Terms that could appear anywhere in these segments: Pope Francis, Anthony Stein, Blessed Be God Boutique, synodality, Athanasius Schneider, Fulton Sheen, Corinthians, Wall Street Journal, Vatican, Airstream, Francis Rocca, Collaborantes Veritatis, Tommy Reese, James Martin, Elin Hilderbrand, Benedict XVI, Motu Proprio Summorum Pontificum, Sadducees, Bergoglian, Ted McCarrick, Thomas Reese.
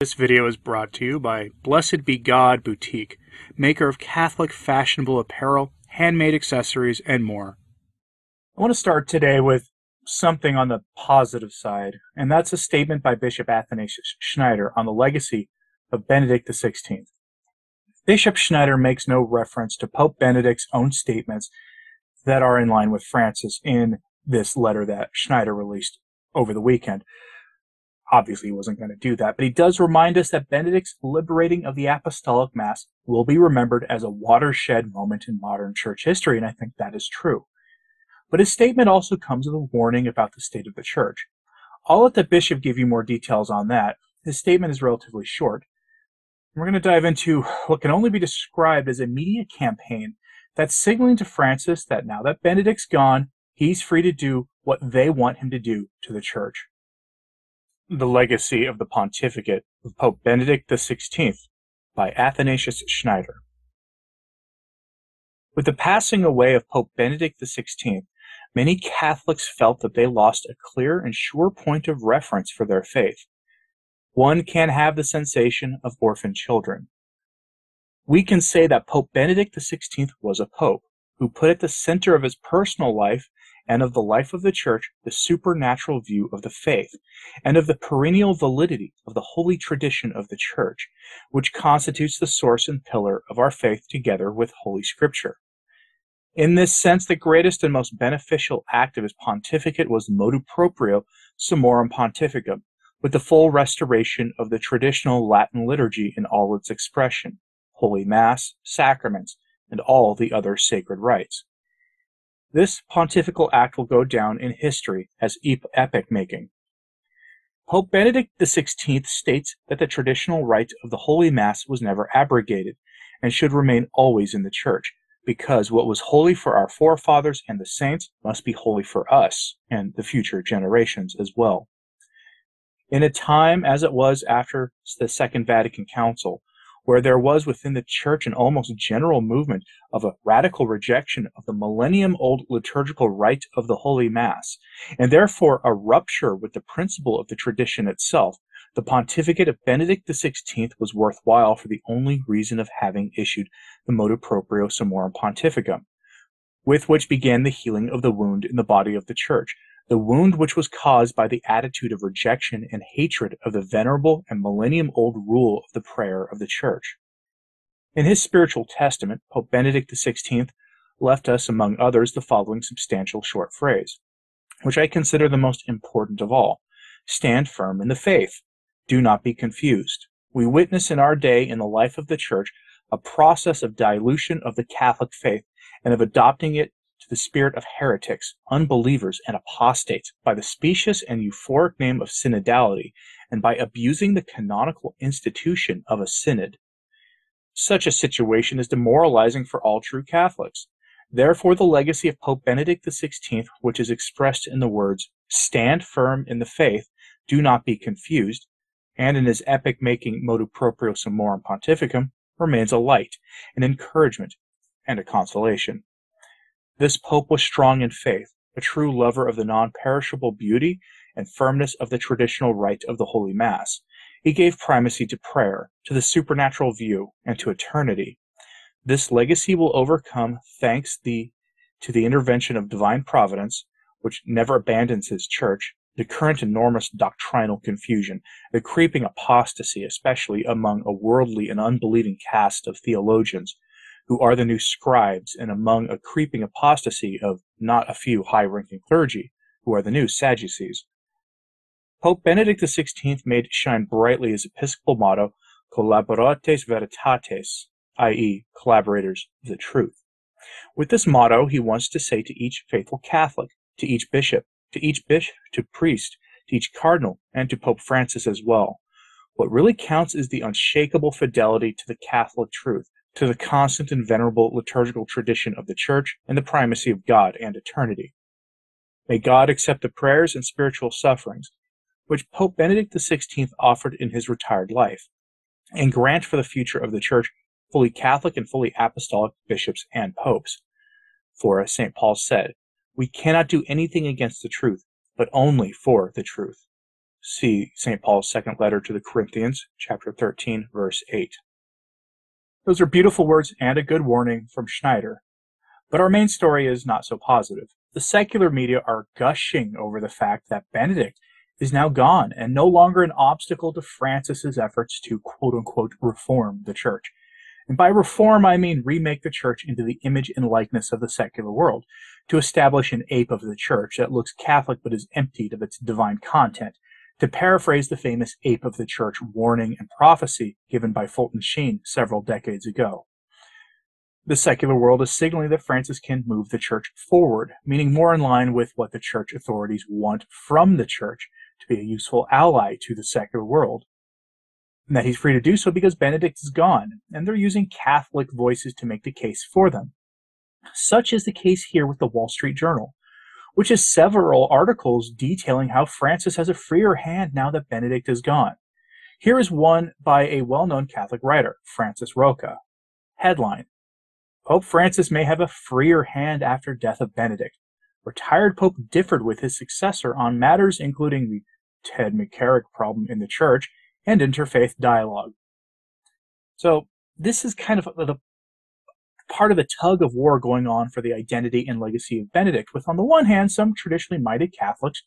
This video is brought to you by Blessed Be God Boutique, maker of Catholic fashionable apparel, handmade accessories, and more. I want to start today with something on the positive side, and that's a statement by Bishop Athanasius Schneider on the legacy of Benedict XVI. Bishop Schneider makes no reference to Pope Benedict's own statements that are in line with Francis in this letter that Schneider released over the weekend. Obviously, he wasn't going to do that, but he does remind us that Benedict's liberating of the Apostolic Mass will be remembered as a watershed moment in modern church history, and I think that is true. But his statement also comes with a warning about the state of the church. I'll let the bishop give you more details on that. His statement is relatively short. We're going to dive into what can only be described as a media campaign that's signaling to Francis that now that Benedict's gone, he's free to do what they want him to do to the church. The Legacy of the Pontificate of Pope Benedict XVI by Athanasius Schneider. With the passing away of Pope Benedict XVI, many Catholics felt that they lost a clear and sure point of reference for their faith. One can have the sensation of orphan children. We can say that Pope Benedict XVI was a pope who put at the center of his personal life and of the life of the Church, the supernatural view of the faith, and of the perennial validity of the holy tradition of the Church, which constitutes the source and pillar of our faith together with Holy Scripture. In this sense, the greatest and most beneficial act of his pontificate was Motu Proprio Summorum Pontificum, with the full restoration of the traditional Latin liturgy in all its expression, Holy Mass, sacraments, and all the other sacred rites. This pontifical act will go down in history as epoch-making. Pope Benedict XVI states that the traditional rite of the Holy Mass was never abrogated and should remain always in the Church, because what was holy for our forefathers and the saints must be holy for us and the future generations as well. In a time as it was after the Second Vatican Council, where there was within the Church an almost general movement of a radical rejection of the millennium-old liturgical rite of the Holy Mass, and therefore a rupture with the principle of the tradition itself, the pontificate of Benedict XVI was worthwhile for the only reason of having issued the Motu Proprio Summorum Pontificum, with which began the healing of the wound in the body of the Church, the wound which was caused by the attitude of rejection and hatred of the venerable and millennium-old rule of the prayer of the Church. In his spiritual testament, Pope Benedict XVI left us, among others, the following substantial short phrase, which I consider the most important of all. Stand firm in the faith. Do not be confused. We witness in our day in the life of the Church a process of dilution of the Catholic faith and of adopting it to the spirit of heretics, unbelievers, and apostates by the specious and euphoric name of synodality, and by abusing the canonical institution of a synod. Such a situation is demoralizing for all true Catholics. Therefore, the legacy of Pope Benedict XVI, which is expressed in the words, "Stand firm in the faith, do not be confused," and in his epoch-making Motu Proprio Summorum Pontificum, remains a light, an encouragement, and a consolation. This Pope was strong in faith, a true lover of the non-perishable beauty and firmness of the traditional rite of the Holy Mass. He gave primacy to prayer, to the supernatural view, and to eternity. This legacy will overcome thanks to the intervention of divine providence, which never abandons his Church, the current enormous doctrinal confusion, the creeping apostasy, especially among a worldly and unbelieving caste of theologians, who are the new scribes, and among a creeping apostasy of not a few high-ranking clergy, who are the new Sadducees. Pope Benedict XVI made shine brightly his episcopal motto, Collaborantes Veritatis, i.e., collaborators of the truth. With this motto, he wants to say to each faithful Catholic, to each bishop, to priest, to each cardinal, and to Pope Francis as well, what really counts is the unshakable fidelity to the Catholic truth, to the constant and venerable liturgical tradition of the Church and the primacy of God and eternity. May God accept the prayers and spiritual sufferings which Pope Benedict XVI offered in his retired life, and grant for the future of the Church fully Catholic and fully apostolic bishops and popes. For, as St. Paul said, we cannot do anything against the truth, but only for the truth. See St. Paul's second letter to the Corinthians, chapter 13, verse 8. Those are beautiful words and a good warning from Schneider. But our main story is not so positive. The secular media are gushing over the fact that Benedict is now gone and no longer an obstacle to Francis's efforts to quote-unquote reform the church. And by reform, I mean remake the church into the image and likeness of the secular world, to establish an ape of the church that looks Catholic but is emptied of its divine content, to paraphrase the famous ape of the church warning and prophecy given by Fulton Sheen several decades ago. The secular world is signaling that Francis can move the church forward, meaning more in line with what the church authorities want from the church to be a useful ally to the secular world, and that he's free to do so because Benedict is gone, and they're using Catholic voices to make the case for them. Such is the case here with the Wall Street Journal, which has several articles detailing how Francis has a freer hand now that Benedict is gone. Here is one by a well-known Catholic writer, Francis Rocca. Headline: Pope Francis may have a freer hand after death of Benedict. Retired Pope differed with his successor on matters including the Ted McCarrick problem in the church and interfaith dialogue. So this is kind of the part of the tug of war going on for the identity and legacy of Benedict, with on the one hand some traditionally minded Catholics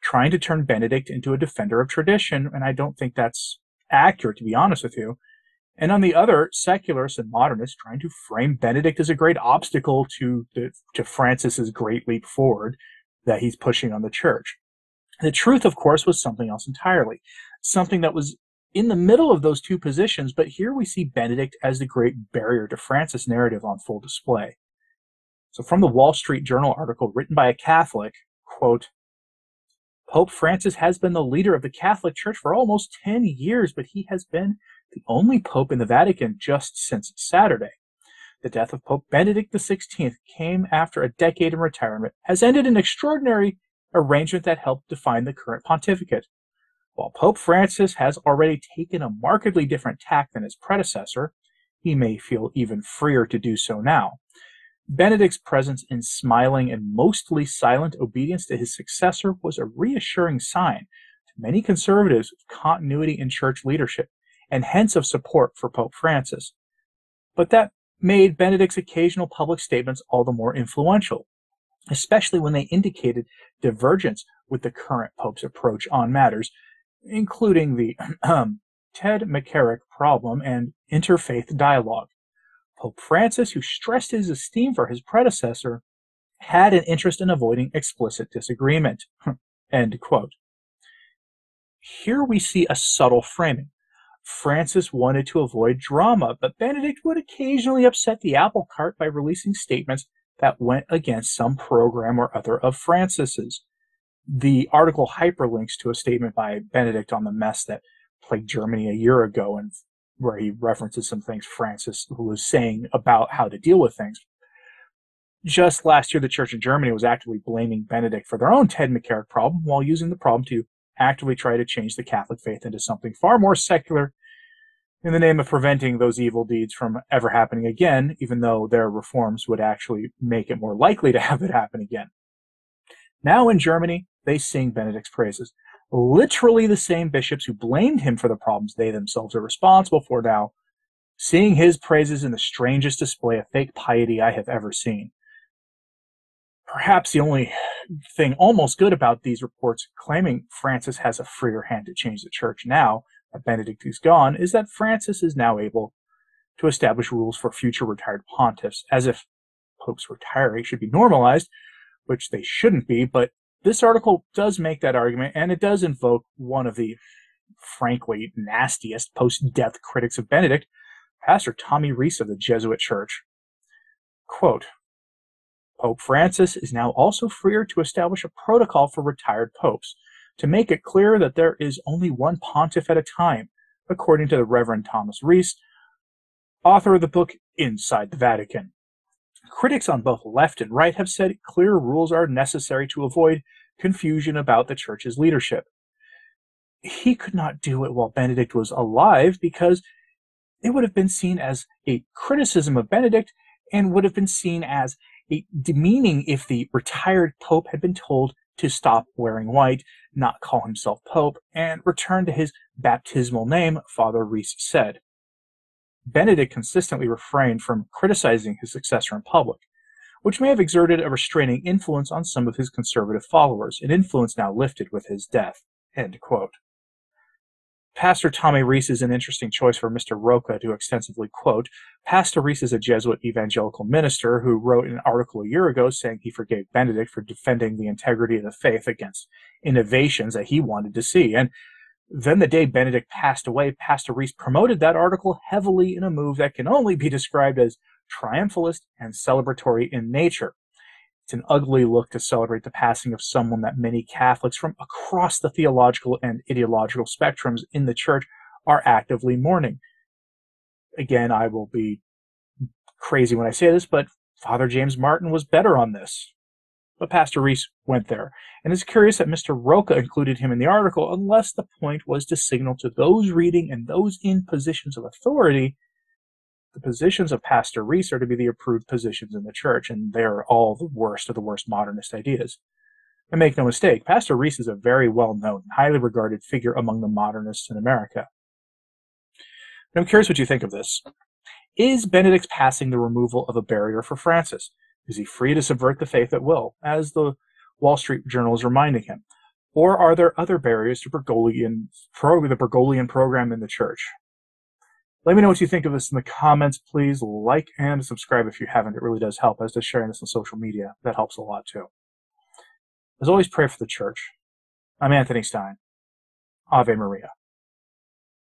trying to turn Benedict into a defender of tradition, and I don't think that's accurate, to be honest with you. And on the other, secularists and modernists trying to frame Benedict as a great obstacle to Francis's great leap forward that he's pushing on the church. The truth, of course, was something else entirely, something that was in the middle of those two positions, but here we see Benedict as the great barrier to Francis narrative on full display. So from the Wall Street Journal article written by a Catholic, quote, Pope Francis has been the leader of the Catholic Church for almost 10 years, but he has been the only Pope in the Vatican just since Saturday. The death of Pope Benedict XVI came after a decade in retirement, has ended an extraordinary arrangement that helped define the current pontificate. While Pope Francis has already taken a markedly different tack than his predecessor, he may feel even freer to do so now. Benedict's presence in smiling and mostly silent obedience to his successor was a reassuring sign to many conservatives of continuity in church leadership, and hence of support for Pope Francis. But that made Benedict's occasional public statements all the more influential, especially when they indicated divergence with the current Pope's approach on matters, including the Ted McCarrick problem and interfaith dialogue. Pope Francis, who stressed his esteem for his predecessor, had an interest in avoiding explicit disagreement. End quote. Here we see a subtle framing. Francis wanted to avoid drama, but Benedict would occasionally upset the apple cart by releasing statements that went against some program or other of Francis's. The article hyperlinks to a statement by Benedict on the mess that plagued Germany a year ago, and where he references some things Francis was saying about how to deal with things. Just last year, the church in Germany was actively blaming Benedict for their own Ted McCarrick problem, while using the problem to actively try to change the Catholic faith into something far more secular in the name of preventing those evil deeds from ever happening again, even though their reforms would actually make it more likely to have it happen again. Now in Germany, they sing Benedict's praises. Literally the same bishops who blamed him for the problems they themselves are responsible for now, seeing his praises in the strangest display of fake piety I have ever seen. Perhaps the only thing almost good about these reports claiming Francis has a freer hand to change the church now that Benedict is gone is that Francis is now able to establish rules for future retired pontiffs, as if popes retiring should be normalized, which they shouldn't be, but this article does make that argument, and it does invoke one of the, frankly, nastiest post-death critics of Benedict, Pastor Tommy Reese of the Jesuit Church. Quote, Pope Francis is now also freer to establish a protocol for retired popes, to make it clear that there is only one pontiff at a time, according to the Reverend Thomas Reese, author of the book Inside the Vatican. Critics on both left and right have said clear rules are necessary to avoid confusion about the church's leadership. He could not do it while Benedict was alive because it would have been seen as a criticism of Benedict and would have been seen as a demeaning if the retired pope had been told to stop wearing white, not call himself Pope, and return to his baptismal name, Father Reese said. Benedict consistently refrained from criticizing his successor in public, which may have exerted a restraining influence on some of his conservative followers, an influence now lifted with his death." End quote. Pastor Tommy Reese is an interesting choice for Mr. Rocca to extensively quote. Pastor Reese is a Jesuit evangelical minister who wrote an article a year ago saying he forgave Benedict for defending the integrity of the faith against innovations that he wanted to see. And then the day Benedict passed away, Pastor Reese promoted that article heavily in a move that can only be described as triumphalist and celebratory in nature. It's an ugly look to celebrate the passing of someone that many Catholics from across the theological and ideological spectrums in the Church are actively mourning. Again, I will be crazy when I say this, but Father James Martin was better on this. But Pastor Reese went there, and it's curious that Mr. Rocca included him in the article, unless the point was to signal to those reading and those in positions of authority the positions of Pastor Reese are to be the approved positions in the Church, and they're all the worst of the worst modernist ideas. And make no mistake, Pastor Reese is a very well-known, highly regarded figure among the modernists in America. And I'm curious what you think of this. Is Benedict's passing the removal of a barrier for Francis? Is he free to subvert the faith at will, as the Wall Street Journal is reminding him? Or are there other barriers to the Bergoglian program in the Church? Let me know what you think of this in the comments. Please like and subscribe if you haven't. It really does help, as does sharing this on social media. That helps a lot, too. As always, pray for the Church. I'm Anthony Stein. Ave Maria.